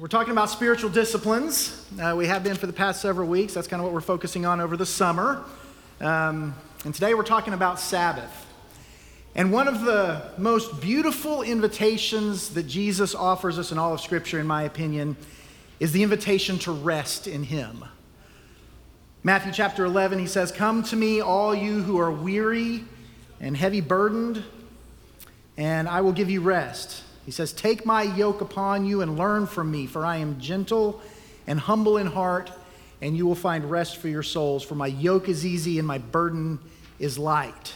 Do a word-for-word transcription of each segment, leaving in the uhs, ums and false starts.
So we're talking about spiritual disciplines. Uh, we have been for the past several weeks. That's kind of what we're focusing on over the summer. Um, and today we're talking about Sabbath. And one of the most beautiful invitations that Jesus offers us in all of Scripture, in my opinion, is the invitation to rest in Him. Matthew chapter eleven, He says, "Come to me, all you who are weary and heavy burdened, and I will give you rest." He says, "Take my yoke upon you and learn from me, for I am gentle and humble in heart, and you will find rest for your souls, for my yoke is easy and my burden is light."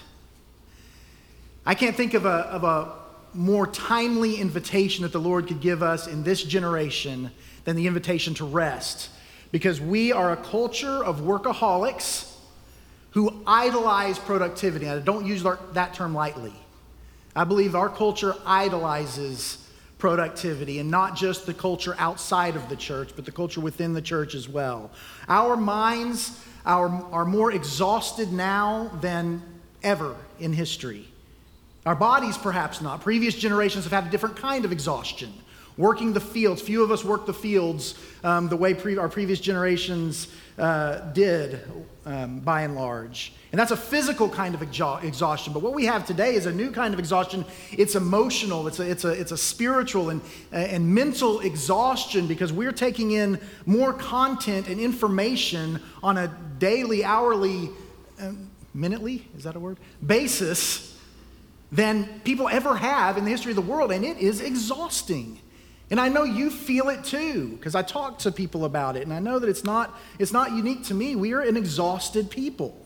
I can't think of a, of a more timely invitation that the Lord could give us in this generation than the invitation to rest, because we are a culture of workaholics who idolize productivity. I don't use that term lightly. I believe our culture idolizes productivity, and not just the culture outside of the church, but the culture within the church as well. Our minds are, are more exhausted now than ever in history. Our bodies, perhaps not. Previous generations have had a different kind of exhaustion. Working the fields. Few of us worked the fields um, the way pre- our previous generations uh, did, um, by and large. And that's a physical kind of exha- exhaustion. But what we have today is a new kind of exhaustion. It's emotional. It's a, it's a, it's a spiritual and, and mental exhaustion, because we're taking in more content and information on a daily, hourly, um, minutely, is that a word? basis than people ever have in the history of the world, and it is exhausting. And I know you feel it too, because I talk to people about it, and I know that it's not, it's not unique to me. We are an exhausted people.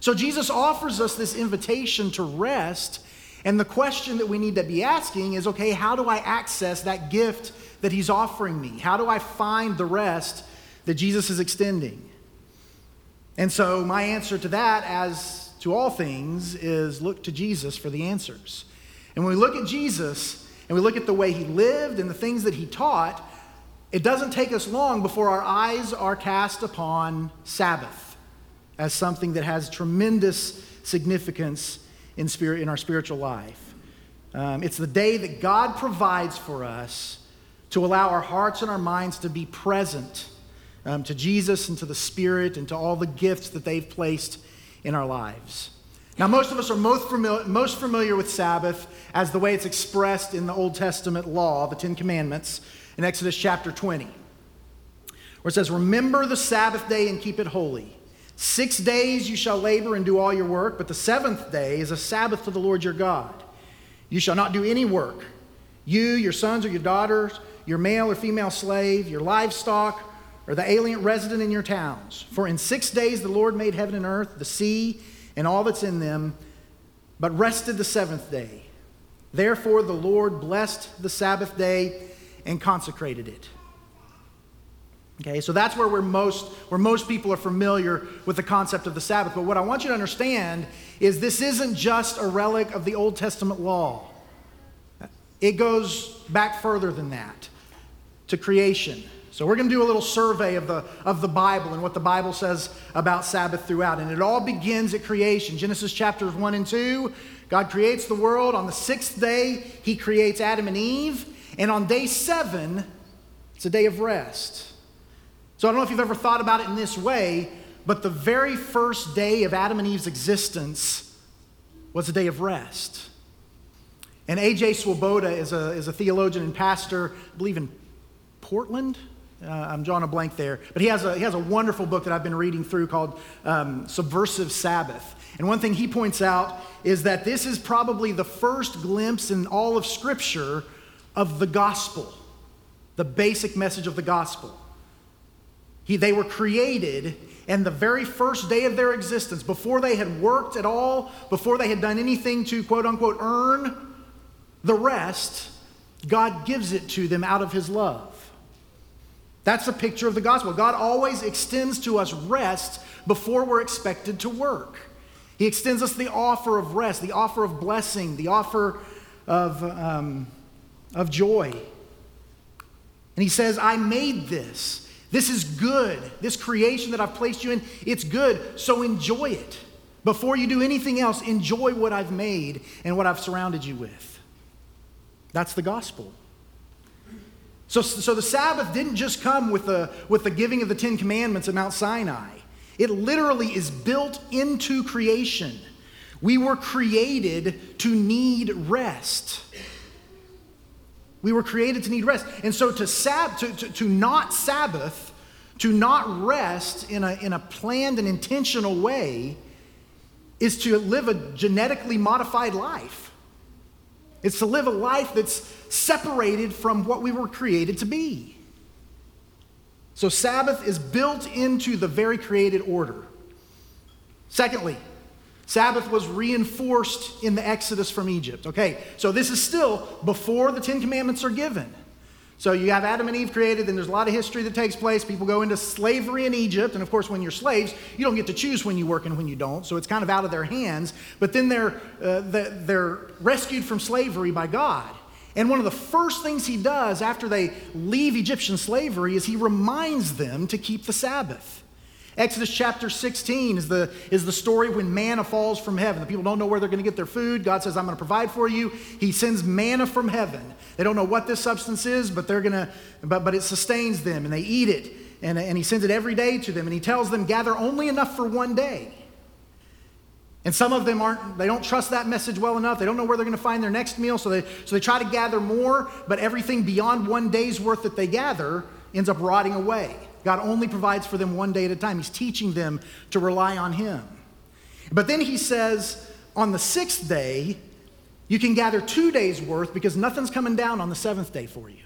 So Jesus offers us this invitation to rest, and the question that we need to be asking is, okay, how do I access that gift that He's offering me? How do I find the rest that Jesus is extending? And so my answer to that, as to all things, is look to Jesus for the answers. And when we look at Jesus and we look at the way He lived and the things that He taught, it doesn't take us long before our eyes are cast upon Sabbath as something that has tremendous significance in spirit, in our spiritual life. Um, it's the day that God provides for us to allow our hearts and our minds to be present um, to Jesus and to the Spirit and to all the gifts that they've placed in our lives. Now, most of us are most familiar, most familiar with Sabbath as the way it's expressed in the Old Testament law, the Ten Commandments, in Exodus chapter twenty, where it says, "Remember the Sabbath day and keep it holy. Six days you shall labor and do all your work, but the seventh day is a Sabbath to the Lord your God. You shall not do any work, you, your sons or your daughters, your male or female slave, your livestock, or the alien resident in your towns. For in six days the Lord made heaven and earth, the sea, and all that's in them, but rested the seventh day. Therefore the Lord blessed the Sabbath day and consecrated it." Okay, so that's where we're most, where most people are familiar with the concept of the Sabbath. But what I want you to understand is this isn't just a relic of the Old Testament law. It goes back further than that, to creation. So we're going to do a little survey of the of the Bible and what the Bible says about Sabbath throughout. And it all begins at creation. Genesis chapters one and two, God creates the world. On the sixth day, He creates Adam and Eve. And on day seven, it's a day of rest. So I don't know if you've ever thought about it in this way, but the very first day of Adam and Eve's existence was a day of rest. And A J. Swoboda is a, is a theologian and pastor, I believe in Portland. Uh, I'm drawing a blank there, but he has a he has a wonderful book that I've been reading through called um, Subversive Sabbath. And one thing he points out is that this is probably the first glimpse in all of Scripture of the gospel, the basic message of the gospel. He, they were created, and the very first day of their existence, before they had worked at all, before they had done anything to quote unquote earn the rest, God gives it to them out of His love. That's the picture of the gospel. God always extends to us rest before we're expected to work. He extends us the offer of rest, the offer of blessing, the offer of, um, of joy. And He says, "I made this. This is good. This creation that I've placed you in, it's good. So enjoy it. Before you do anything else, enjoy what I've made and what I've surrounded you with." That's the gospel. So, so the Sabbath didn't just come with the, with the giving of the Ten Commandments at Mount Sinai. It literally is built into creation. We were created to need rest. We were created to need rest. And so to, sab- to, to, to not Sabbath, to not rest in a, in a planned and intentional way is to live a genetically modified life. It's to live a life that's separated from what we were created to be. So Sabbath is built into the very created order. Secondly, Sabbath was reinforced in the Exodus from Egypt. Okay, so this is still before the Ten Commandments are given. So you have Adam and Eve created, then there's a lot of history that takes place. People go into slavery in Egypt, and of course when you're slaves, you don't get to choose when you work and when you don't, so it's kind of out of their hands. But then they're, uh, they're rescued from slavery by God. And one of the first things he does after they leave Egyptian slavery is he reminds them to keep the Sabbath. Exodus chapter sixteen is the, is the story when manna falls from heaven. The people don't know where they're going to get their food. God says, I'm going to provide for you. He sends manna from heaven. They don't know what this substance is, but they're going to, but, but it sustains them, and they eat it. And, and he sends it every day to them, and he tells them, gather only enough for one day. And some of them aren't, they don't trust that message well enough. They don't know where they're going to find their next meal, so they, so they try to gather more, but everything beyond one day's worth that they gather ends up rotting away. God only provides for them one day at a time. He's teaching them to rely on him. But then he says, on the sixth day, you can gather two days' worth because nothing's coming down on the seventh day for you.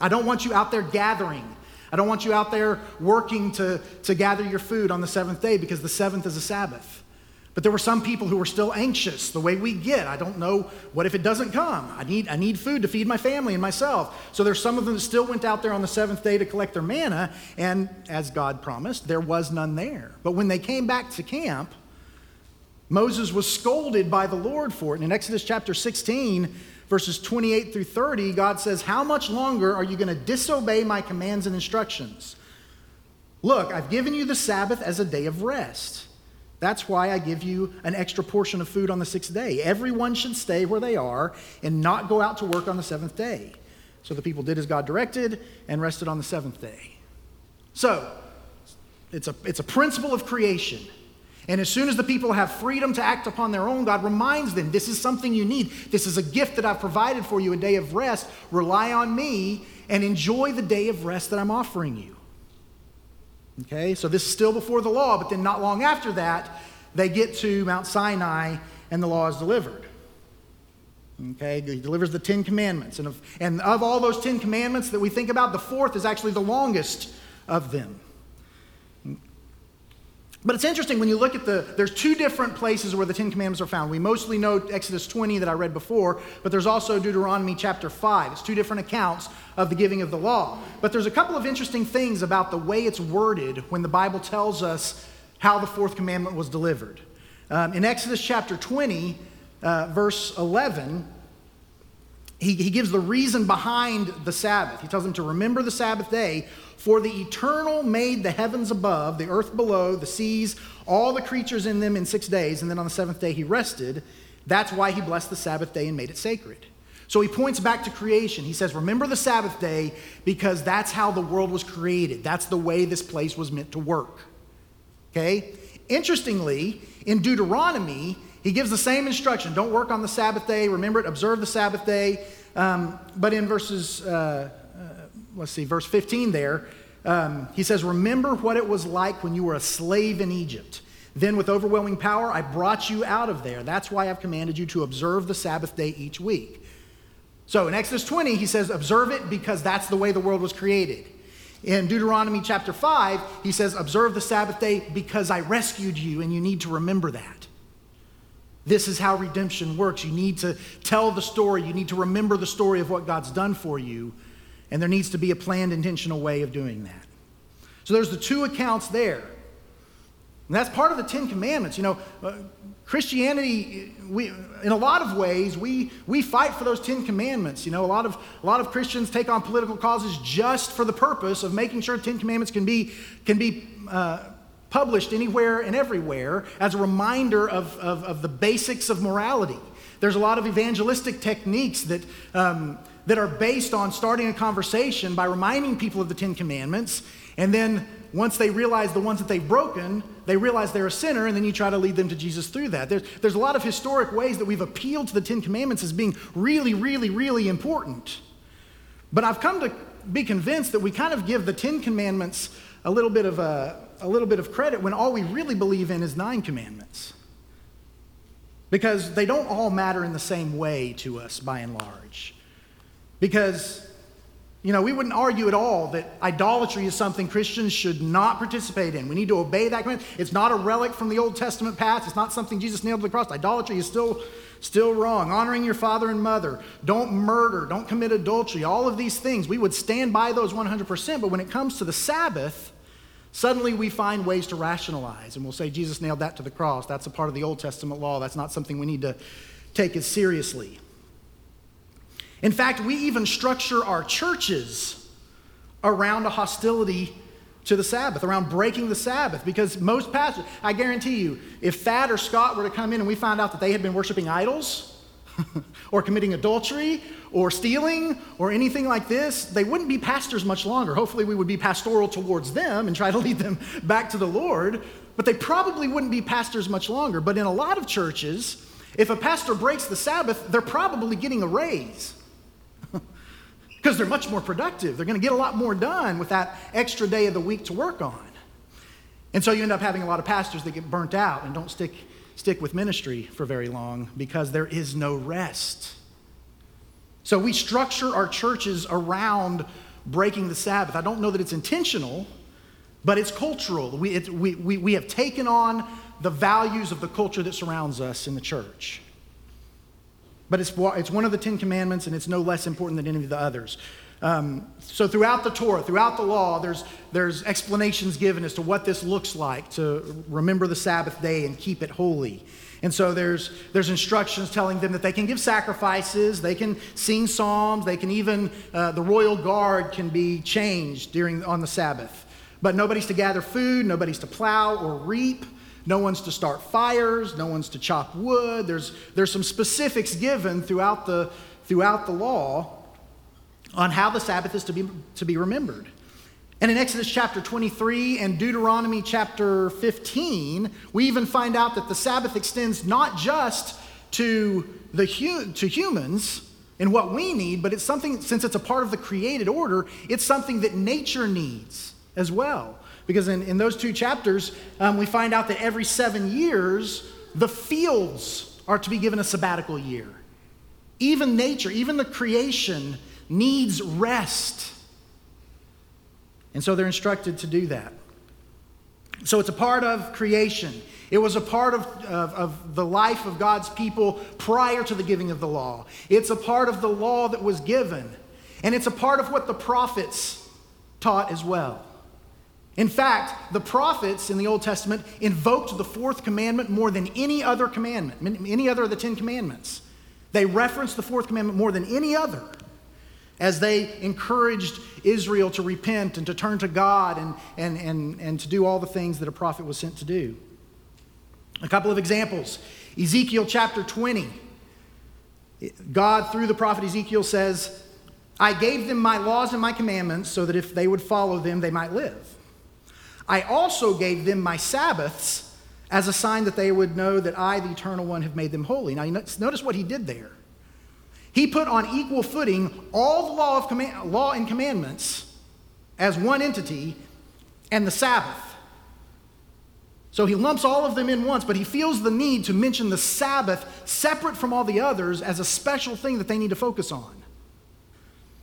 I don't want you out there gathering. I don't want you out there working to, to gather your food on the seventh day because the seventh is a Sabbath. But there were some people who were still anxious the way we get. I don't know, what if it doesn't come? I need I need food to feed my family and myself. So there's some of them that still went out there on the seventh day to collect their manna, and as God promised, there was none there. But when they came back to camp, Moses was scolded by the Lord for it. And in Exodus chapter sixteen, verses twenty-eight through thirty, God says, how much longer are you going to disobey my commands and instructions? Look, I've given you the Sabbath as a day of rest. That's why I give you an extra portion of food on the sixth day. Everyone should stay where they are and not go out to work on the seventh day. So the people did as God directed and rested on the seventh day. So it's a, it's a principle of creation. And as soon as the people have freedom to act upon their own, God reminds them, this is something you need. This is a gift that I've provided for you, a day of rest. Rely on me and enjoy the day of rest that I'm offering you. Okay, so this is still before the law, but then not long after that, they get to Mount Sinai and the law is delivered. Okay, he delivers the Ten Commandments. And of, and of all those Ten Commandments that we think about, the fourth is actually the longest of them. But it's interesting when you look at the, there's two different places where the Ten Commandments are found. We mostly know Exodus twenty that I read before, but there's also Deuteronomy chapter five. It's two different accounts of the giving of the law. But there's a couple of interesting things about the way it's worded when the Bible tells us how the fourth commandment was delivered. Um, in Exodus chapter twenty, uh, verse eleven, he, he gives the reason behind the Sabbath. He tells them to remember the Sabbath day, for the Eternal made the heavens above, the earth below, the seas, all the creatures in them in six days, and then on the seventh day he rested. That's why he blessed the Sabbath day and made it sacred. So he points back to creation. He says, remember the Sabbath day because that's how the world was created. That's the way this place was meant to work. Okay? Interestingly, in Deuteronomy, he gives the same instruction. Don't work on the Sabbath day. Remember it. Observe the Sabbath day. Um, but in verses... Uh, Let's see, verse fifteen there. Um, he says, remember what it was like when you were a slave in Egypt. Then with overwhelming power, I brought you out of there. That's why I've commanded you to observe the Sabbath day each week. So in Exodus twenty, he says, observe it because that's the way the world was created. In Deuteronomy chapter five, he says, observe the Sabbath day because I rescued you and you need to remember that. This is how redemption works. You need to tell the story. You need to remember the story of what God's done for you. And there needs to be a planned, intentional way of doing that. So there's the two accounts there. And that's part of the Ten Commandments. You know, uh, Christianity, we, in a lot of ways, we, we fight for those Ten Commandments. You know, a lot of, a lot of Christians take on political causes just for the purpose of making sure Ten Commandments can be, can be uh, published anywhere and everywhere as a reminder of, of, of the basics of morality. There's a lot of evangelistic techniques that... Um, that are based on starting a conversation by reminding people of the Ten Commandments, and then once they realize the ones that they've broken, they realize they're a sinner, and then you try to lead them to Jesus through that. There's, there's a lot of historic ways that we've appealed to the Ten Commandments as being really, really, really important. But I've come to be convinced that we kind of give the Ten Commandments a little bit of a, a little bit of credit when all we really believe in is nine commandments. Because they don't all matter in the same way to us, by and large. Because, you know, we wouldn't argue at all that idolatry is something Christians should not participate in. We need to obey that command. It's not a relic from the Old Testament past. It's not something Jesus nailed to the cross. Idolatry is still, still wrong. Honoring your father and mother. Don't murder. Don't commit adultery. All of these things, we would stand by those one hundred percent. But when it comes to the Sabbath, suddenly we find ways to rationalize, and we'll say Jesus nailed that to the cross. That's a part of the Old Testament law. That's not something we need to take as seriously. In fact, we even structure our churches around a hostility to the Sabbath, around breaking the Sabbath, because most pastors, I guarantee you, if Thad or Scott were to come in and we found out that they had been worshiping idols or committing adultery or stealing or anything like this, they wouldn't be pastors much longer. Hopefully we would be pastoral towards them and try to lead them back to the Lord, but they probably wouldn't be pastors much longer. But in a lot of churches, if a pastor breaks the Sabbath, they're probably getting a raise because they're much more productive. They're going to get a lot more done with that extra day of the week to work on. And so you end up having a lot of pastors that get burnt out and don't stick stick with ministry for very long because there is no rest. So we structure our churches around breaking the Sabbath. I don't know that it's intentional, but it's cultural. We, it, we, we, we have taken on the values of the culture that surrounds us in the church. But it's, it's one of the Ten Commandments, and it's no less important than any of the others. Um, so throughout the Torah, throughout the law, there's there's explanations given as to what this looks like to remember the Sabbath day and keep it holy. And so there's there's instructions telling them that they can give sacrifices, they can sing psalms, they can even uh, the royal guard can be changed during on the Sabbath. But nobody's to gather food, nobody's to plow or reap, no one's to start fires, no one's to chop wood. There's there's some specifics given throughout the throughout the law on how the Sabbath is to be to be remembered. And in Exodus chapter twenty-three and Deuteronomy chapter fifteen, we even find out that the Sabbath extends not just to the hu- to humans and what we need, but it's something, since it's a part of the created order, it's something that nature needs as well. Because in, in those two chapters, um, we find out that every seven years, the fields are to be given a sabbatical year. Even nature, even the creation needs rest. And so they're instructed to do that. So it's a part of creation. It was a part of, of, of the life of God's people prior to the giving of the law. It's a part of the law that was given. And it's a part of what the prophets taught as well. In fact, the prophets in the Old Testament invoked the fourth commandment more than any other commandment, any other of the Ten Commandments. They referenced the fourth commandment more than any other, as they encouraged Israel to repent and to turn to God and, and, and, and to do all the things that a prophet was sent to do. A couple of examples. Ezekiel chapter twenty. God, through the prophet Ezekiel, says, "I gave them my laws and my commandments so that if they would follow them, they might live. I also gave them my Sabbaths as a sign that they would know that I, the Eternal One, have made them holy." Now, notice what he did there. He put on equal footing all the law, of command, law and commandments as one entity and the Sabbath. So he lumps all of them in once, but he feels the need to mention the Sabbath separate from all the others as a special thing that they need to focus on.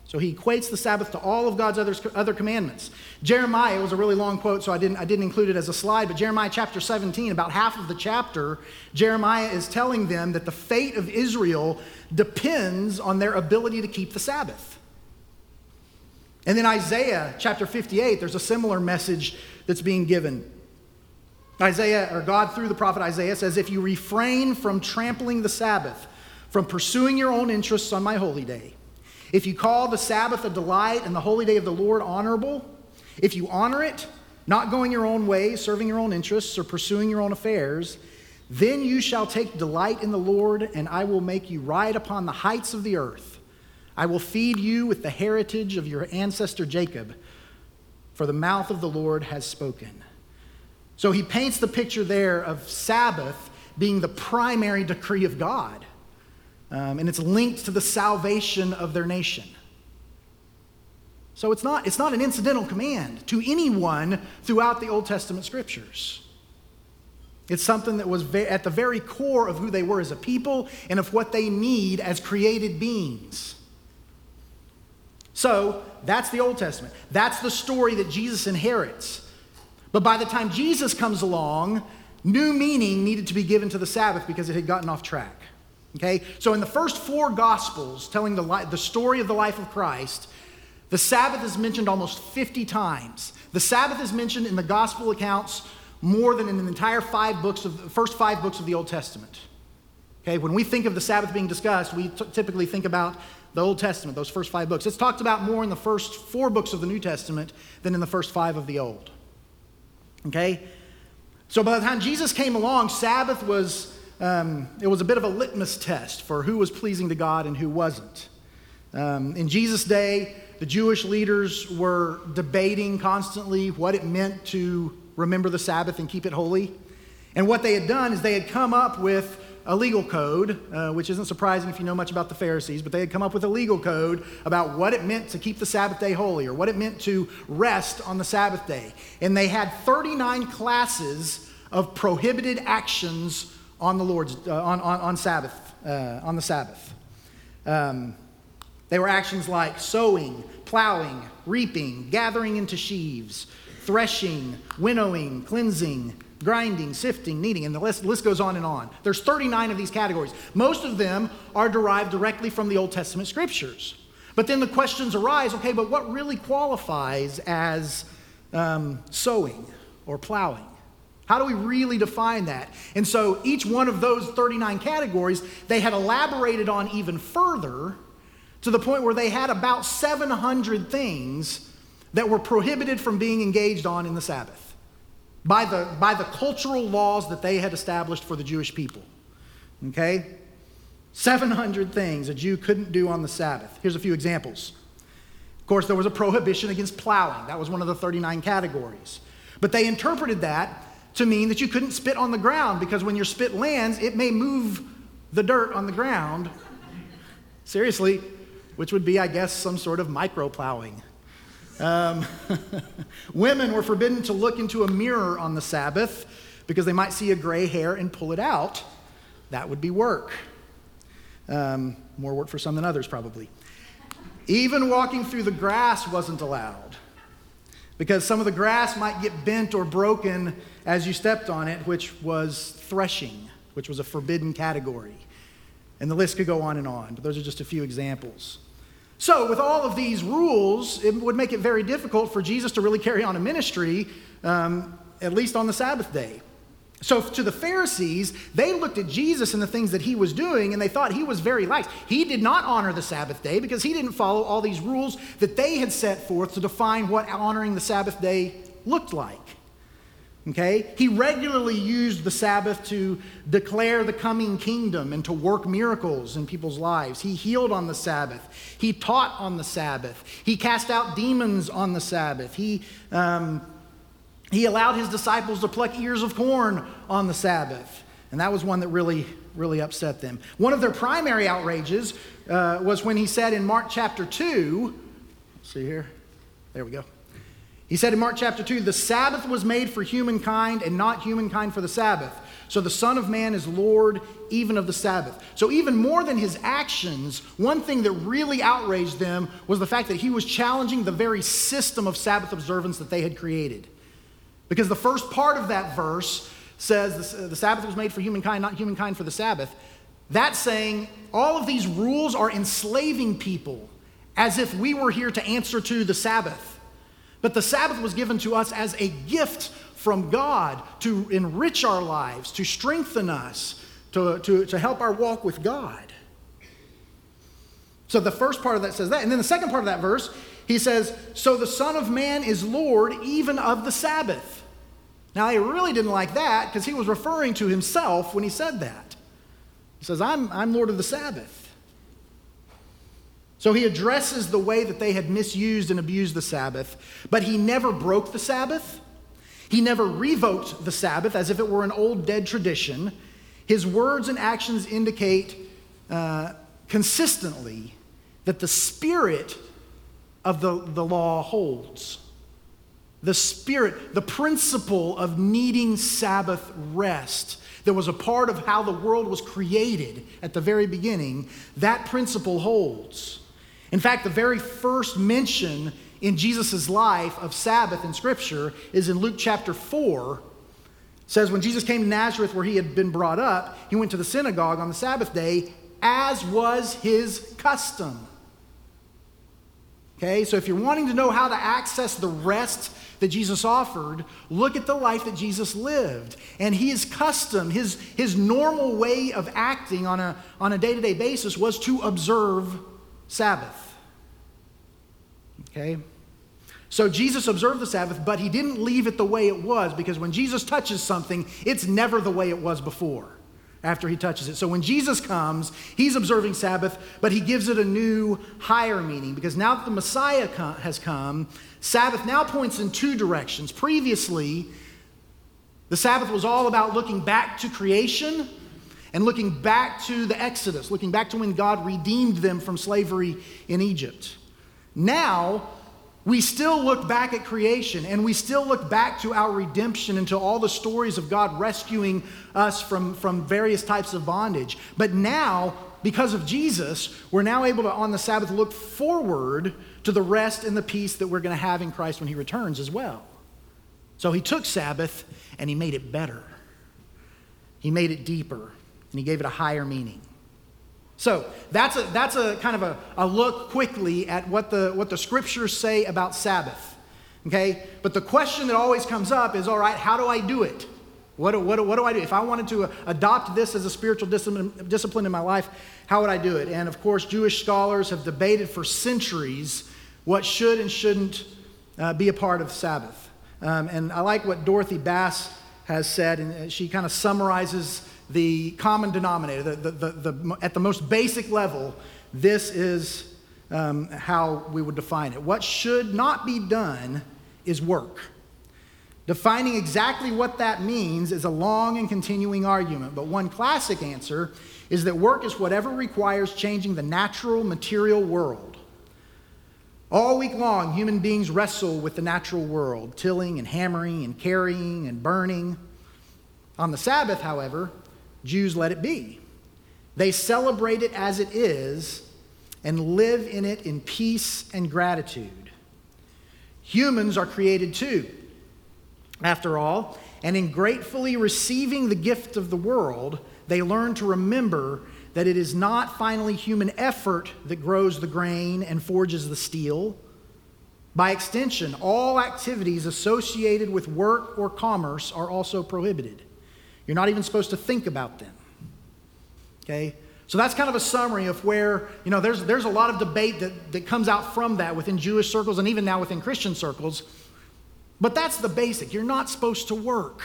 So he equates the Sabbath to all of God's other, other commandments. Jeremiah, it was a really long quote, so I didn't, I didn't include it as a slide, but Jeremiah chapter seventeen, about half of the chapter, Jeremiah is telling them that the fate of Israel depends on their ability to keep the Sabbath. And then Isaiah chapter fifty-eight, there's a similar message that's being given. Isaiah, or God through the prophet Isaiah, says, "If you refrain from trampling the Sabbath, from pursuing your own interests on my holy day, if you call the Sabbath a delight and the holy day of the Lord honorable, if you honor it, not going your own way, serving your own interests, or pursuing your own affairs, then you shall take delight in the Lord, and I will make you ride upon the heights of the earth. I will feed you with the heritage of your ancestor Jacob, for the mouth of the Lord has spoken." So he paints the picture there of Sabbath being the primary decree of God. Um, and it's linked to the salvation of their nation. So it's not, it's not an incidental command to anyone throughout the Old Testament scriptures. It's something that was ve- at the very core of who they were as a people and of what they need as created beings. So that's the Old Testament. That's the story that Jesus inherits. But by the time Jesus comes along, new meaning needed to be given to the Sabbath because it had gotten off track. Okay? So in the first four Gospels telling the, li- the story of the life of Christ, the Sabbath is mentioned almost fifty times. The Sabbath is mentioned in the Gospel accounts more than in the entire five books of the first five books of the Old Testament. Okay, when we think of the Sabbath being discussed, we t- typically think about the Old Testament, those first five books. It's talked about more in the first four books of the New Testament than in the first five of the Old. Okay, so by the time Jesus came along, Sabbath was um, it was a bit of a litmus test for who was pleasing to God and who wasn't. Um, in Jesus' day, the Jewish leaders were debating constantly what it meant to remember the Sabbath and keep it holy. And what they had done is they had come up with a legal code, uh, which isn't surprising if you know much about the Pharisees, but they had come up with a legal code about what it meant to keep the Sabbath day holy or what it meant to rest on the Sabbath day. And they had thirty-nine classes of prohibited actions on the Lord's, uh, on, on, on Sabbath, uh, on the Sabbath. Um, They were actions like sowing, plowing, reaping, gathering into sheaves, threshing, winnowing, cleansing, grinding, sifting, kneading, and the list, list goes on and on. There's thirty-nine of these categories. Most of them are derived directly from the Old Testament scriptures. But then the questions arise, okay, but what really qualifies as um, sowing or plowing? How do we really define that? And so each one of those thirty-nine categories, they had elaborated on even further, to the point where they had about seven hundred things that were prohibited from being engaged on in the Sabbath by the, by the cultural laws that they had established for the Jewish people, okay? seven hundred things a Jew couldn't do on the Sabbath. Here's a few examples. Of course, there was a prohibition against plowing. That was one of the thirty-nine categories. But they interpreted that to mean that you couldn't spit on the ground because when your spit lands, it may move the dirt on the ground. Seriously. Which would be, I guess, some sort of micro-plowing. Um, women were forbidden to look into a mirror on the Sabbath because they might see a gray hair and pull it out. That would be work. Um, more work for some than others, probably. Even walking through the grass wasn't allowed because some of the grass might get bent or broken as you stepped on it, which was threshing, which was a forbidden category. And the list could go on and on, but those are just a few examples. So with all of these rules, it would make it very difficult for Jesus to really carry on a ministry, um, at least on the Sabbath day. So to the Pharisees, they looked at Jesus and the things that he was doing, and they thought he was very lax. He did not honor the Sabbath day because he didn't follow all these rules that they had set forth to define what honoring the Sabbath day looked like. Okay, he regularly used the Sabbath to declare the coming kingdom and to work miracles in people's lives. He healed on the Sabbath. He taught on the Sabbath. He cast out demons on the Sabbath. He, um, he allowed his disciples to pluck ears of corn on the Sabbath. And that was one that really, really upset them. One of their primary outrages uh, was when he said in Mark chapter two, let's see here, there we go. He said in Mark chapter two, "The Sabbath was made for humankind and not humankind for the Sabbath. So the Son of Man is Lord even of the Sabbath." So even more than his actions, one thing that really outraged them was the fact that he was challenging the very system of Sabbath observance that they had created. Because the first part of that verse says the Sabbath was made for humankind, not humankind for the Sabbath. That's saying all of these rules are enslaving people as if we were here to answer to the Sabbath. But the Sabbath was given to us as a gift from God to enrich our lives, to strengthen us, to, to, to help our walk with God. So the first part of that says that. And then the second part of that verse, he says, "So the Son of Man is Lord even of the Sabbath." Now, he really didn't like that because he was referring to himself when he said that. He says, I'm, I'm Lord of the Sabbath. So he addresses the way that they had misused and abused the Sabbath, but he never broke the Sabbath. He never revoked the Sabbath as if it were an old dead tradition. His words and actions indicate uh, consistently that the spirit of the, the law holds. The spirit, the principle of needing Sabbath rest that was a part of how the world was created at the very beginning, that principle holds. In fact, the very first mention in Jesus' life of Sabbath in Scripture is in Luke chapter four. It says, when Jesus came to Nazareth where he had been brought up, he went to the synagogue on the Sabbath day, as was his custom. Okay, so if you're wanting to know how to access the rest that Jesus offered, look at the life that Jesus lived. And his custom, his, his normal way of acting on a, on a day-to-day basis was to observe Sabbath. Okay? So Jesus observed the Sabbath, but he didn't leave it the way it was, because when Jesus touches something, it's never the way it was before after he touches it. So when Jesus comes, he's observing Sabbath, but he gives it a new, higher meaning, because now that the Messiah com- has come, Sabbath now points in two directions. Previously, the Sabbath was all about looking back to creation and looking back to the Exodus, looking back to when God redeemed them from slavery in Egypt. Now, we still look back at creation, and we still look back to our redemption and to all the stories of God rescuing us from, from various types of bondage. But now, because of Jesus, we're now able to, on the Sabbath, look forward to the rest and the peace that we're going to have in Christ when he returns as well. So he took Sabbath, and he made it better. He made it deeper, and he gave it a higher meaning. So that's a that's a kind of a, a look quickly at what the what the scriptures say about Sabbath. Okay? But the question that always comes up is, all right, how do I do it? What do, what do, what do I do? If I wanted to adopt this as a spiritual discipline, discipline in my life, how would I do it? And of course, Jewish scholars have debated for centuries what should and shouldn't uh, be a part of Sabbath. Um, and I like what Dorothy Bass has said, and she kind of summarizes the common denominator, the, the, the, the, at the most basic level, this is um, how we would define it. What should not be done is work. Defining exactly what that means is a long and continuing argument, but one classic answer is that work is whatever requires changing the natural, material world. All week long, human beings wrestle with the natural world, tilling and hammering and carrying and burning. On the Sabbath, however, Jews let it be. They celebrate it as it is and live in it in peace and gratitude. Humans are created too, after all, and in gratefully receiving the gift of the world, they learn to remember that it is not finally human effort that grows the grain and forges the steel. By extension, all activities associated with work or commerce are also prohibited. You're not even supposed to think about them, okay? So that's kind of a summary of where, you know, there's there's a lot of debate that, that comes out from that within Jewish circles and even now within Christian circles, but that's the basic. You're not supposed to work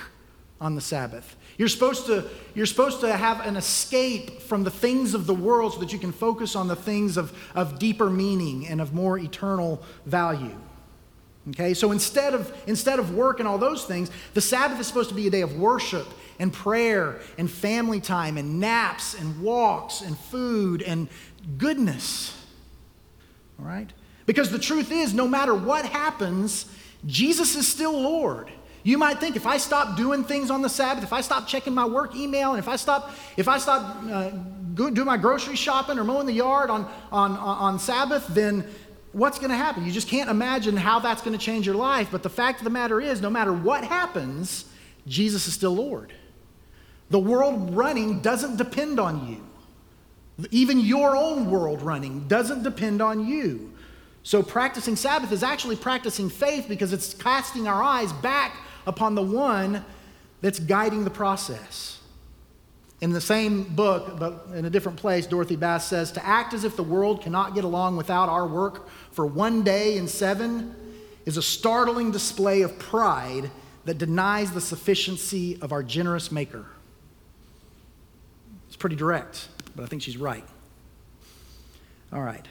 on the Sabbath. You're supposed to, you're supposed to have an escape from the things of the world so that you can focus on the things of, of deeper meaning and of more eternal value. Okay, so instead of instead of work and all those things, the Sabbath is supposed to be a day of worship and prayer and family time and naps and walks and food and goodness. All right? Because the truth is, no matter what happens, Jesus is still Lord. You might think, if I stop doing things on the Sabbath, if I stop checking my work email, and if I stop if I stop uh, doing my grocery shopping or mowing the yard on on on Sabbath, then what's going to happen? You just can't imagine how that's going to change your life. But the fact of the matter is, no matter what happens, Jesus is still Lord. The world running doesn't depend on you. Even your own world running doesn't depend on you. So practicing Sabbath is actually practicing faith, because it's casting our eyes back upon the one that's guiding the process. In the same book, but in a different place, Dorothy Bass says, to act as if the world cannot get along without our work for one day in seven is a startling display of pride that denies the sufficiency of our generous maker. It's pretty direct, but I think she's right. All right.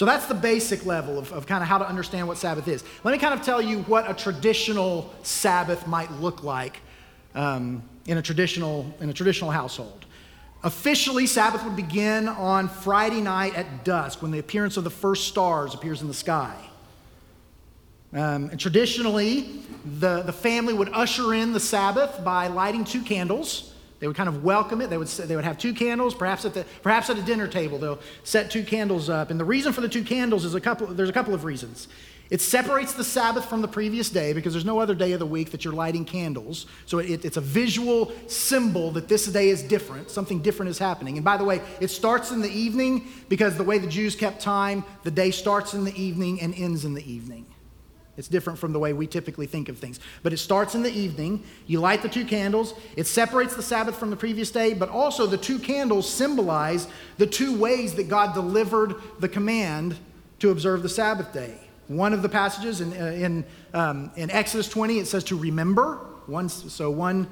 So that's the basic level of, of kind of how to understand what Sabbath is. Let me kind of tell you what a traditional Sabbath might look like um, in a traditional in a traditional household. Officially, Sabbath would begin on Friday night at dusk when the appearance of the first stars appears in the sky. Um, and traditionally, the, the family would usher in the Sabbath by lighting two candles. They would kind of welcome it. They would they would have two candles, perhaps at the perhaps at a dinner table. They'll set two candles up, and the reason for the two candles is a couple. There's a couple of reasons. It separates the Sabbath from the previous day because there's no other day of the week that you're lighting candles. So it, it's a visual symbol that this day is different. Something different is happening. And by the way, it starts in the evening because the way the Jews kept time, the day starts in the evening and ends in the evening. It's different from the way we typically think of things. But it starts in the evening. You light the two candles. It separates the Sabbath from the previous day, but also the two candles symbolize the two ways that God delivered the command to observe the Sabbath day. One of the passages in, in, um, in Exodus twenty, it says to remember. One, so one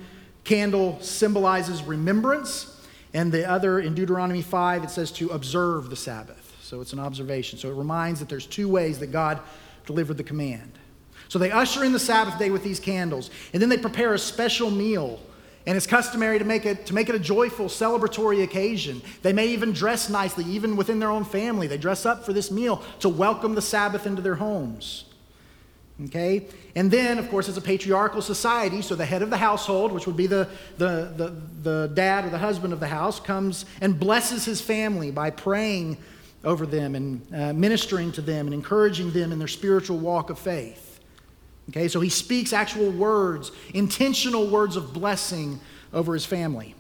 candle symbolizes remembrance. And the other, in Deuteronomy five, it says to observe the Sabbath. So it's an observation. So it reminds that there's two ways that God delivered the command. So they usher in the Sabbath day with these candles. And then they prepare a special meal. And it's customary to make it to make it a joyful, celebratory occasion. They may even dress nicely, even within their own family. They dress up for this meal to welcome the Sabbath into their homes. Okay? And then, of course, it's a patriarchal society, so the head of the household, which would be the, the, the, the dad or the husband of the house, comes and blesses his family by praying over them and uh, ministering to them and encouraging them in their spiritual walk of faith. Okay, so he speaks actual words, intentional words of blessing over his family.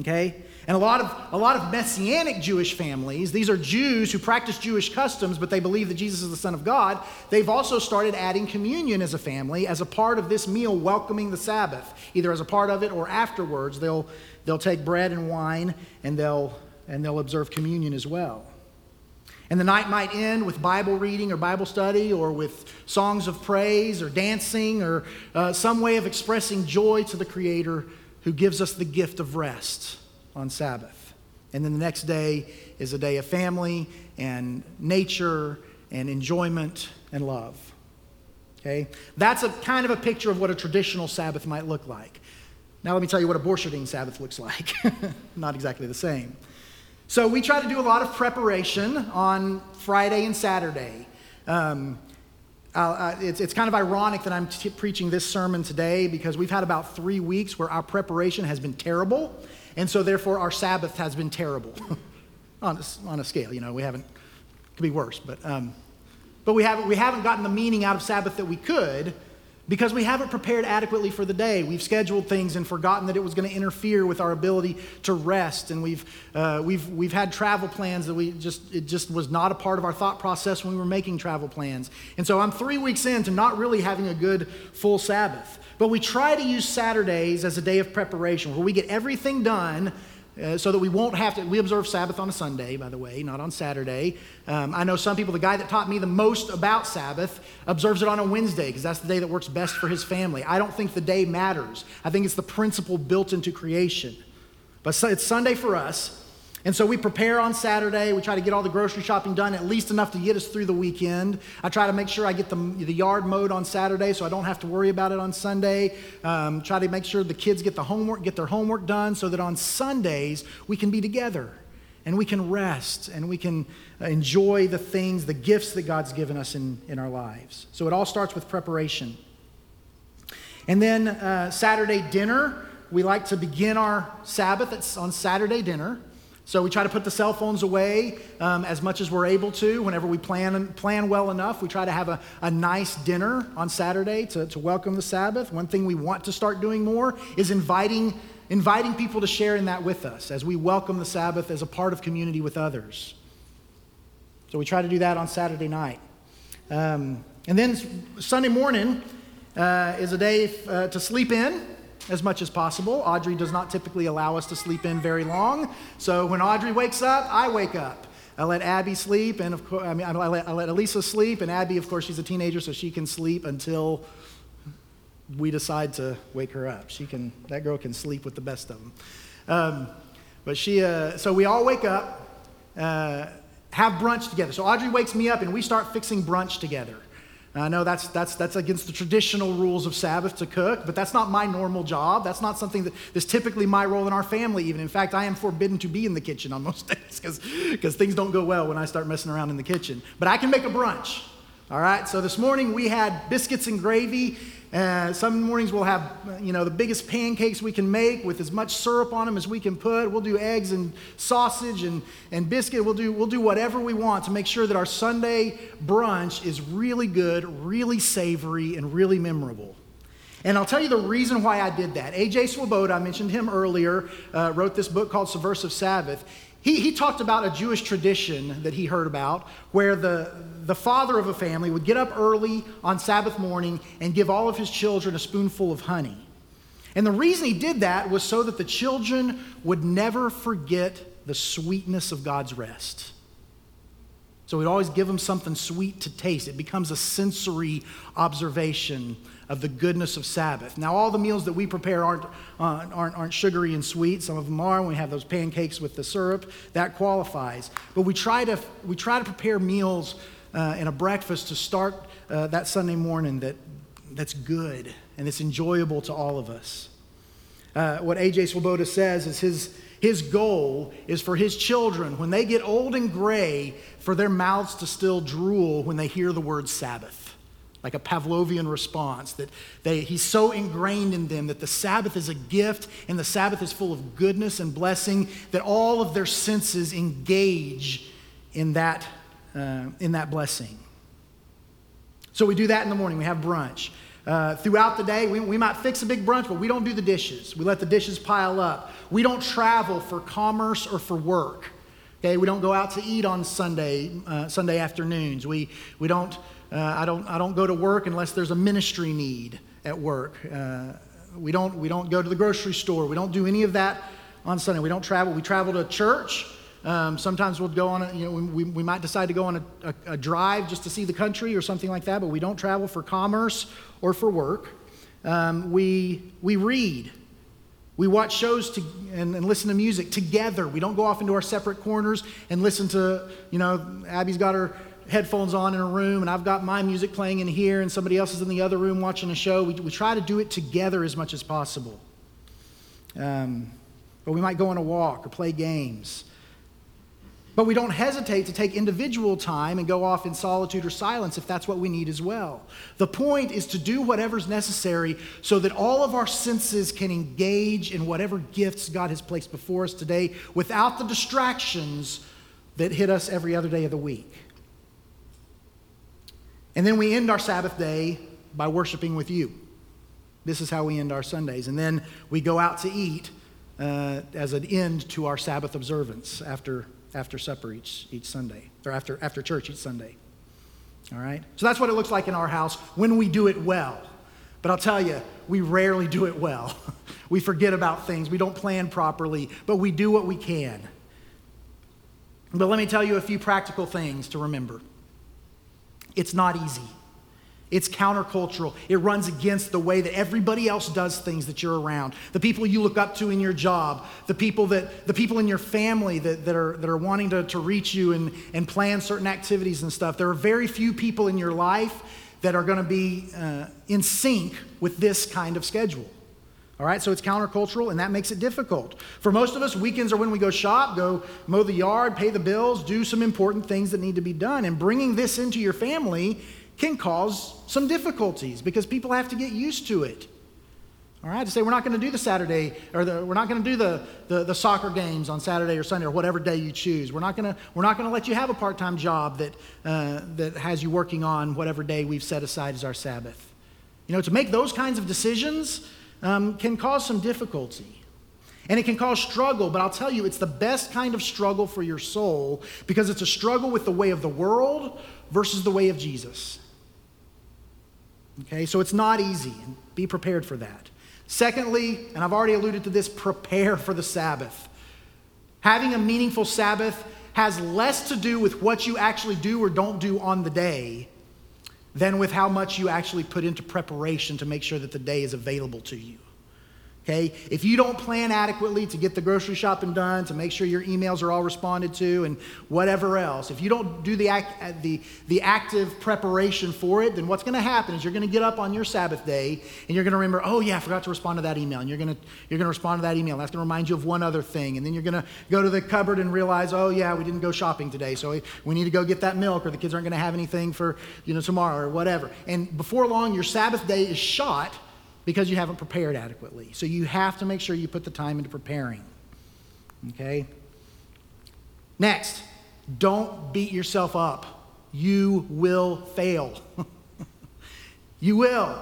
Okay? And a lot of a lot of Messianic Jewish families, these are Jews who practice Jewish customs, but they believe that Jesus is the Son of God. They've also started adding communion as a family, as a part of this meal welcoming the Sabbath, either as a part of it or afterwards. They'll they'll take bread and wine and they'll and they'll observe communion as well. And the night might end with Bible reading or Bible study or with songs of praise or dancing or uh, some way of expressing joy to the Creator who gives us the gift of rest on Sabbath. And then the next day is a day of family and nature and enjoyment and love. Okay? That's a kind of a picture of what a traditional Sabbath might look like. Now let me tell you what a Borsherding Sabbath looks like. Not exactly the same. So we try to do a lot of preparation on Friday and Saturday. Um, I, it's, it's kind of ironic that I'm t- preaching this sermon today because we've had about three weeks where our preparation has been terrible, and so therefore our Sabbath has been terrible. on, a, on a scale, you know, we haven't, it could be worse, but um, but we haven't we haven't gotten the meaning out of Sabbath that we could because we haven't prepared adequately for the day. We've scheduled things and forgotten that it was going to interfere with our ability to rest, and we've uh, we've we've had travel plans that we just it just was not a part of our thought process when we were making travel plans. And so I'm three weeks into not really having a good full Sabbath. But we try to use Saturdays as a day of preparation where we get everything done. Uh, so that we won't have to, we observe Sabbath on a Sunday, by the way, not on Saturday. Um, I know some people, the guy that taught me the most about Sabbath observes it on a Wednesday because that's the day that works best for his family. I don't think the day matters. I think it's the principle built into creation. But so it's Sunday for us. And so we prepare on Saturday. We try to get all the grocery shopping done, at least enough to get us through the weekend. I try to make sure I get the, the yard mowed on Saturday so I don't have to worry about it on Sunday. Um, try to make sure the kids get the homework, get their homework done so that on Sundays we can be together and we can rest and we can enjoy the things, the gifts that God's given us in, in our lives. So it all starts with preparation. And then uh, Saturday dinner, we like to begin our Sabbath it's on Saturday dinner. So we try to put the cell phones away um, as much as we're able to. Whenever we plan plan well enough, we try to have a, a nice dinner on Saturday to, to welcome the Sabbath. One thing we want to start doing more is inviting inviting people to share in that with us as we welcome the Sabbath as a part of community with others. So we try to do that on Saturday night. Um, and then Sunday morning uh, is a day uh, to sleep in as much as possible. Audrey does not typically allow us to sleep in very long. So when Audrey wakes up, I wake up. I let Abby sleep, and of course, I mean, I let, I let Elisa sleep, and Abby, of course, she's a teenager, so she can sleep until we decide to wake her up. She can, that girl can sleep with the best of them. Um, but she, uh, so we all wake up, uh, have brunch together. So Audrey wakes me up and we start fixing brunch together. I know that's that's that's against the traditional rules of Sabbath to cook, but that's not my normal job. That's not something that is typically my role in our family even. In fact, I am forbidden to be in the kitchen on most days because because things don't go well when I start messing around in the kitchen. But I can make a brunch. All right, so this morning we had biscuits and gravy. Uh, some mornings we'll have, you know, the biggest pancakes we can make with as much syrup on them as we can put. We'll do eggs and sausage and, and biscuit. We'll do, we'll do whatever we want to make sure that our Sunday brunch is really good, really savory, and really memorable. And I'll tell you the reason why I did that. A J. Swoboda, I mentioned him earlier, uh, wrote this book called Subversive Sabbath. He, he talked about a Jewish tradition that he heard about where the, the father of a family would get up early on Sabbath morning and give all of his children a spoonful of honey. And the reason he did that was so that the children would never forget the sweetness of God's rest. So he'd always give them something sweet to taste. It becomes a sensory observation of the goodness of Sabbath. Now, all the meals that we prepare aren't, uh, aren't, aren't sugary and sweet. Some of them are. When we have those pancakes with the syrup, that qualifies. But we try to we try to prepare meals uh, and a breakfast to start uh, that Sunday morning that that's good and it's enjoyable to all of us. Uh, what A J. Swoboda says is his. His goal is for his children, when they get old and gray, for their mouths to still drool when they hear the word Sabbath, like a Pavlovian response, that they, he's so ingrained in them that the Sabbath is a gift and the Sabbath is full of goodness and blessing, that all of their senses engage in that, uh, in that blessing. So we do that in the morning. We have brunch. Uh, throughout the day, we, we might fix a big brunch, but we don't do the dishes. We let the dishes pile up. We don't travel for commerce or for work. Okay, we don't go out to eat on Sunday uh, Sunday afternoons. We we don't. Uh, I don't. I don't go to work unless there's a ministry need at work. Uh, we don't. We don't go to the grocery store. We don't do any of that on Sunday. We don't travel. We travel to church. Um, sometimes we'll go on, a, you know, we, we might decide to go on a, a, a drive just to see the country or something like that, but we don't travel for commerce or for work. Um, we we read, we watch shows to, and, and listen to music together. We don't go off into our separate corners and listen to, you know, Abby's got her headphones on in her room and I've got my music playing in here and somebody else is in the other room watching a show. We, we try to do it together as much as possible. Um, but we might go on a walk or play games. But we don't hesitate to take individual time and go off in solitude or silence if that's what we need as well. The point is to do whatever's necessary so that all of our senses can engage in whatever gifts God has placed before us today without the distractions that hit us every other day of the week. And then we end our Sabbath day by worshiping with you. This is how we end our Sundays. And then we go out to eat uh, as an end to our Sabbath observance after after supper each each Sunday, or after after church each Sunday, all right? So that's what it looks like in our house when we do it well. But I'll tell you, we rarely do it well. We forget about things, we don't plan properly, but we do what we can. But let me tell you a few practical things to remember. It's not easy. It's countercultural. It runs against the way that everybody else does things that you're around. The people you look up to in your job, the people that the people in your family that, that are that are wanting to, to reach you and, and plan certain activities and stuff. There are very few people in your life that are going to be uh, in sync with this kind of schedule. All right, so it's countercultural, and that makes it difficult. For most of us, weekends are when we go shop, go mow the yard, pay the bills, do some important things that need to be done. And bringing this into your family can cause some difficulties because people have to get used to it. All right, to say we're not going to do the Saturday or the, we're not going to do the, the the soccer games on Saturday or Sunday or whatever day you choose. We're not going to we're not going to let you have a part-time job that uh, that has you working on whatever day we've set aside as our Sabbath. You know, to make those kinds of decisions um, can cause some difficulty. And it can cause struggle, but I'll tell you, it's the best kind of struggle for your soul because it's a struggle with the way of the world versus the way of Jesus. Okay, so it's not easy. Be prepared for that. Secondly, and I've already alluded to this, prepare for the Sabbath. Having a meaningful Sabbath has less to do with what you actually do or don't do on the day than with how much you actually put into preparation to make sure that the day is available to you. Okay? If you don't plan adequately to get the grocery shopping done, to make sure your emails are all responded to and whatever else, if you don't do the act, the, the active preparation for it, then what's going to happen is you're going to get up on your Sabbath day and you're going to remember, oh yeah, I forgot to respond to that email. And you're going to you're going to respond to that email. That's going to remind you of one other thing. And then you're going to go to the cupboard and realize, oh yeah, we didn't go shopping today, so we need to go get that milk, or the kids aren't going to have anything for, you know, tomorrow or whatever. And before long, your Sabbath day is shot, because you haven't prepared adequately. So you have to make sure you put the time into preparing, okay? Next, don't beat yourself up. You will fail. You will.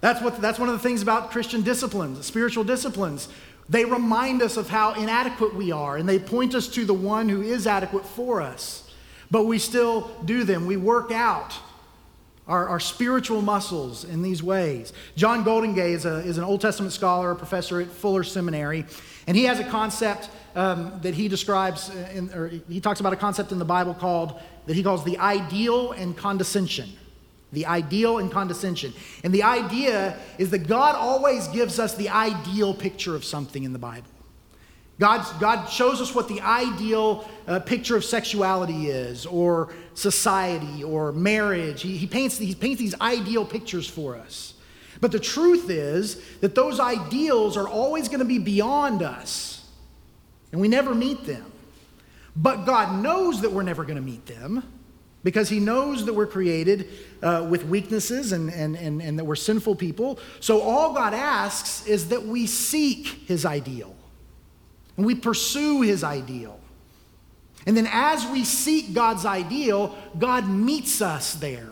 That's what. That's one of the things about Christian disciplines, spiritual disciplines. They remind us of how inadequate we are, and they point us to the one who is adequate for us. But we still do them. We work out Our, our spiritual muscles in these ways. John Goldingay is, a, is an Old Testament scholar, a professor at Fuller Seminary, and he has a concept um, that he describes, in, or he talks about a concept in the Bible called, that he calls the ideal and condescension. The ideal and condescension. And the idea is that God always gives us the ideal picture of something in the Bible. God's, God shows us what the ideal uh, picture of sexuality is, or society, or marriage. He, he, paints, he paints these ideal pictures for us. But the truth is that those ideals are always going to be beyond us, and we never meet them. But God knows that we're never going to meet them, because he knows that we're created uh, with weaknesses and, and, and, and that we're sinful people. So all God asks is that we seek his ideal. And we pursue his ideal. And then as we seek God's ideal, God meets us there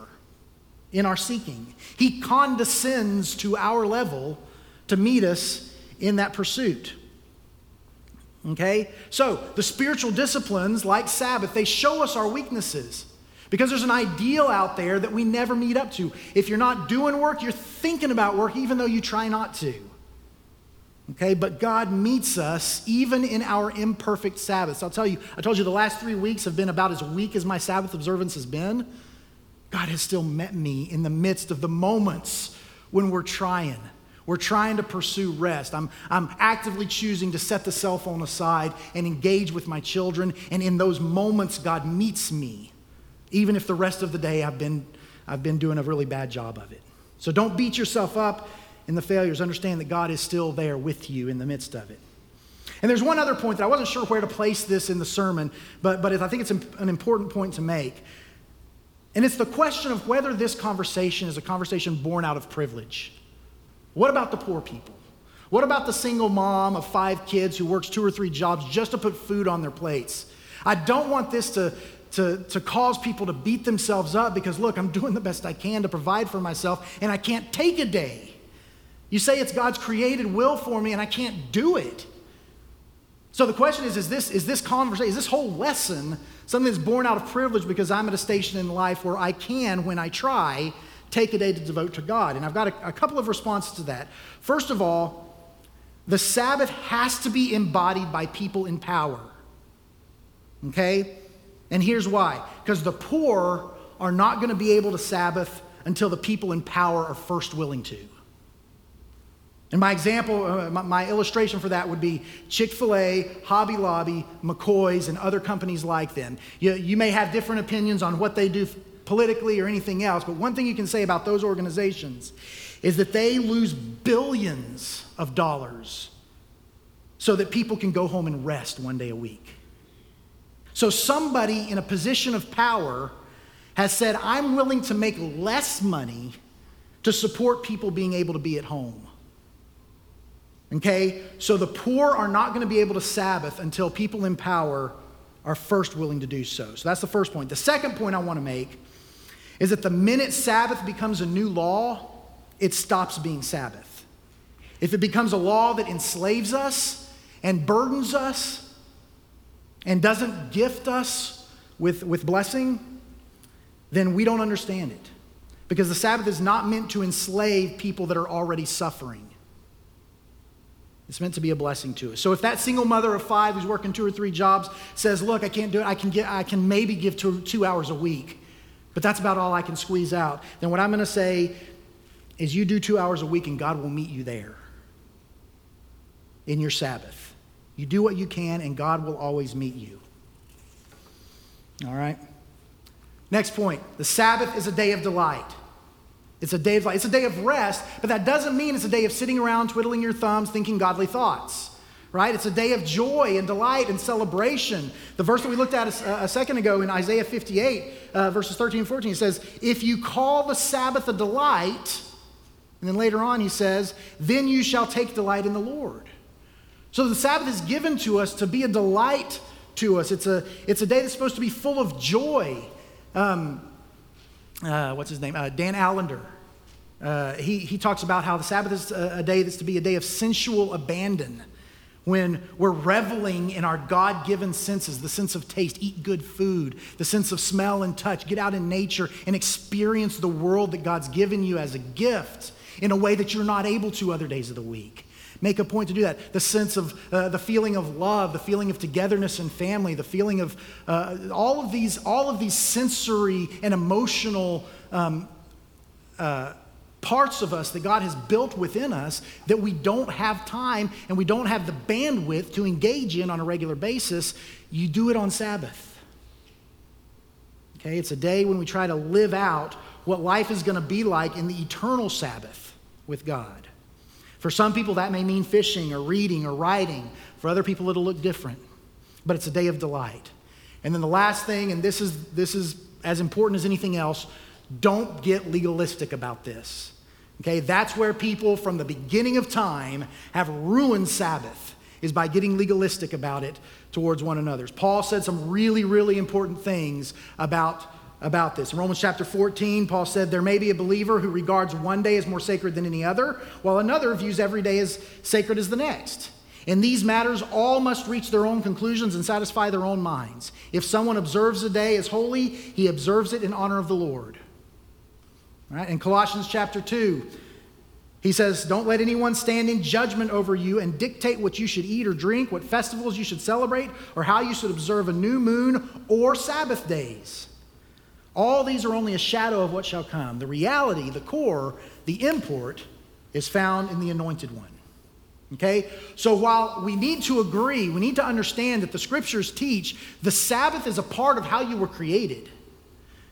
in our seeking. He condescends to our level to meet us in that pursuit. Okay? So the spiritual disciplines, like Sabbath, they show us our weaknesses, because there's an ideal out there that we never meet up to. If you're not doing work, you're thinking about work even though you try not to. Okay, but God meets us even in our imperfect Sabbaths. I'll tell you, I told you the last three weeks have been about as weak as my Sabbath observance has been. God has still met me in the midst of the moments when we're trying. We're trying to pursue rest. I'm, I'm actively choosing to set the cell phone aside and engage with my children. And in those moments, God meets me, even if the rest of the day I've been, I've been doing a really bad job of it. So don't beat yourself up in the failures. Understand that God is still there with you in the midst of it. And there's one other point that I wasn't sure where to place this in the sermon, but, but I think it's an important point to make. And it's the question of whether this conversation is a conversation born out of privilege. What about the poor people? What about the single mom of five kids who works two or three jobs just to put food on their plates? I don't want this to To, to cause people to beat themselves up, because look, I'm doing the best I can to provide for myself and I can't take a day. You say it's God's created will for me and I can't do it. So the question is, is this, is this conversation, is this whole lesson something that's born out of privilege because I'm at a station in life where I can, when I try, take a day to devote to God? And I've got a, a couple of responses to that. First of all, the Sabbath has to be embodied by people in power. Okay? And here's why. Because the poor are not going to be able to Sabbath until the people in power are first willing to. And my example, uh, my, my illustration for that would be Chick-fil-A, Hobby Lobby, McCoy's, and other companies like them. You, you may have different opinions on what they do politically or anything else, but one thing you can say about those organizations is that they lose billions of dollars so that people can go home and rest one day a week. So somebody in a position of power has said, I'm willing to make less money to support people being able to be at home. Okay? So the poor are not going to be able to Sabbath until people in power are first willing to do so. So that's the first point. The second point I want to make is that the minute Sabbath becomes a new law, it stops being Sabbath. If it becomes a law that enslaves us and burdens us, and doesn't gift us with, with blessing, then we don't understand it. Because the Sabbath is not meant to enslave people that are already suffering. It's meant to be a blessing to us. So if that single mother of five who's working two or three jobs says, look, I can't do it, I can get, I can maybe give two, two hours a week, but that's about all I can squeeze out, then what I'm gonna say is you do two hours a week and God will meet you there. in your Sabbath. You do what you can, and God will always meet you. All right? Next point. The Sabbath is a day of delight. It's a day of delight. It's a day of rest, but that doesn't mean it's a day of sitting around, twiddling your thumbs, thinking godly thoughts. Right? It's a day of joy and delight and celebration. The verse that we looked at a, a second ago in Isaiah fifty-eight, uh, verses thirteen and fourteen, it says, if you call the Sabbath a delight, and then later on he says, then you shall take delight in the Lord. So the Sabbath is given to us to be a delight to us. It's a, it's a day that's supposed to be full of joy. Um, uh, what's his name? Uh, Dan Allender. Uh, he, he talks about how the Sabbath is a, a day that's to be a day of sensual abandon, when we're reveling in our God-given senses, the sense of taste, eat good food, the sense of smell and touch, get out in nature and experience the world that God's given you as a gift in a way that you're not able to other days of the week. Make a point to do that. The sense of, uh, the feeling of love, the feeling of togetherness and family, the feeling of uh, all of these, all of these sensory and emotional um, uh, parts of us that God has built within us that we don't have time and we don't have the bandwidth to engage in on a regular basis. You do it on Sabbath. Okay, it's a day when we try to live out what life is going to be like in the eternal Sabbath with God. For some people, that may mean fishing or reading or writing. For other people, it'll look different. But it's a day of delight. And then the last thing, and this is this is as important as anything else, don't get legalistic about this. Okay, that's where people from the beginning of time have ruined Sabbath, is by getting legalistic about it towards one another. Paul said some really, really important things about, about this. In Romans chapter fourteen, Paul said, there may be a believer who regards one day as more sacred than any other, while another views every day as sacred as the next. In these matters, all must reach their own conclusions and satisfy their own minds. If someone observes a day as holy, he observes it in honor of the Lord. Right? In Colossians chapter two, he says, don't let anyone stand in judgment over you and dictate what you should eat or drink, what festivals you should celebrate, or how you should observe a new moon or Sabbath days. All these are only a shadow of what shall come. The reality, the core, the import is found in the Anointed One. Okay? So while we need to agree, we need to understand that the Scriptures teach the Sabbath is a part of how you were created.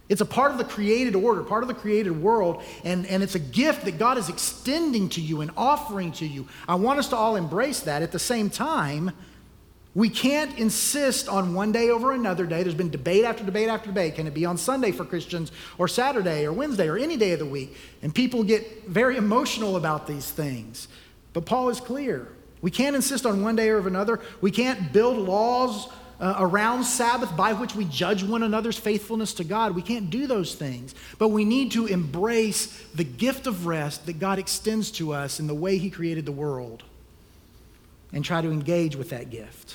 It's a part of the created order, part of the created world, and, and it's a gift that God is extending to you and offering to you. I want us to all embrace that. At the same time, we can't insist on one day over another day. There's been debate after debate after debate. Can it be on Sunday for Christians, or Saturday, or Wednesday, or any day of the week? And people get very emotional about these things. But Paul is clear. We can't insist on one day over another. We can't build laws Uh, around Sabbath by which we judge one another's faithfulness to God. We can't do those things, but we need to embrace the gift of rest that God extends to us in the way he created the world and try to engage with that gift.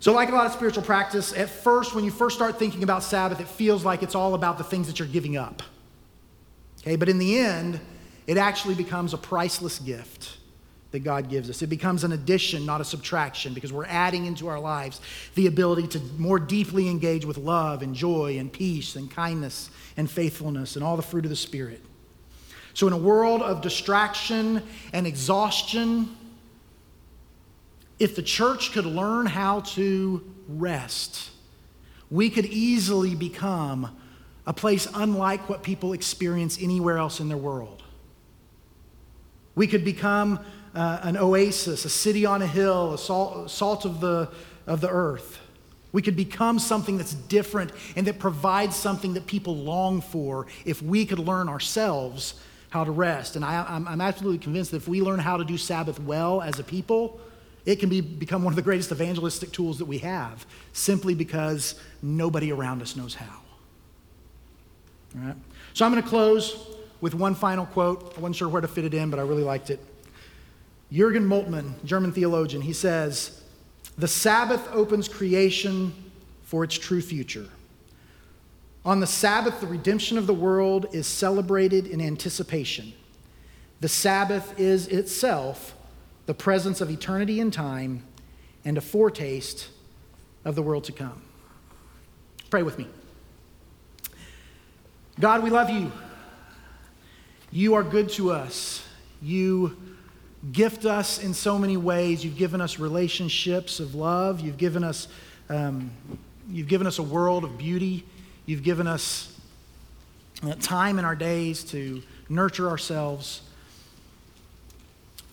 So like a lot of spiritual practice, at first, when you first start thinking about Sabbath, it feels like it's all about the things that you're giving up. Okay, but in the end, it actually becomes a priceless gift that God gives us. It becomes an addition, not a subtraction, because we're adding into our lives the ability to more deeply engage with love and joy and peace and kindness and faithfulness and all the fruit of the Spirit. So in a world of distraction and exhaustion, if the church could learn how to rest, we could easily become a place unlike what people experience anywhere else in their world. We could become Uh, an oasis, a city on a hill, a salt, salt of the, of the earth. We could become something that's different and that provides something that people long for if we could learn ourselves how to rest. And I, I'm, I'm absolutely convinced that if we learn how to do Sabbath well as a people, it can be, become one of the greatest evangelistic tools that we have, simply because nobody around us knows how. All right? So I'm going to close with one final quote. I wasn't sure where to fit it in, but I really liked it. Jürgen Moltmann, German theologian, he says, the Sabbath opens creation for its true future. On the Sabbath, the redemption of the world is celebrated in anticipation. The Sabbath is itself the presence of eternity in time and a foretaste of the world to come. Pray with me. God, we love you. You are good to us. You gift us in so many ways. You've given us relationships of love. You've given us, um, you've given us a world of beauty. You've given us time in our days to nurture ourselves.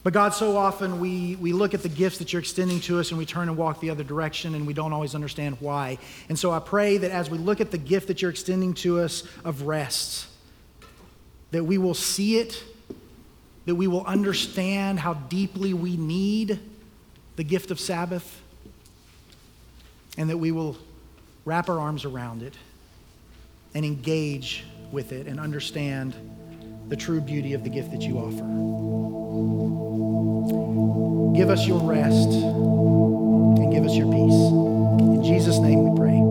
But God, so often we, we look at the gifts that you're extending to us and we turn and walk the other direction, and we don't always understand why. And so I pray that as we look at the gift that you're extending to us of rest, that we will see it, that we will understand how deeply we need the gift of Sabbath, and that we will wrap our arms around it and engage with it and understand the true beauty of the gift that you offer. Give us your rest and give us your peace. In Jesus' name we pray.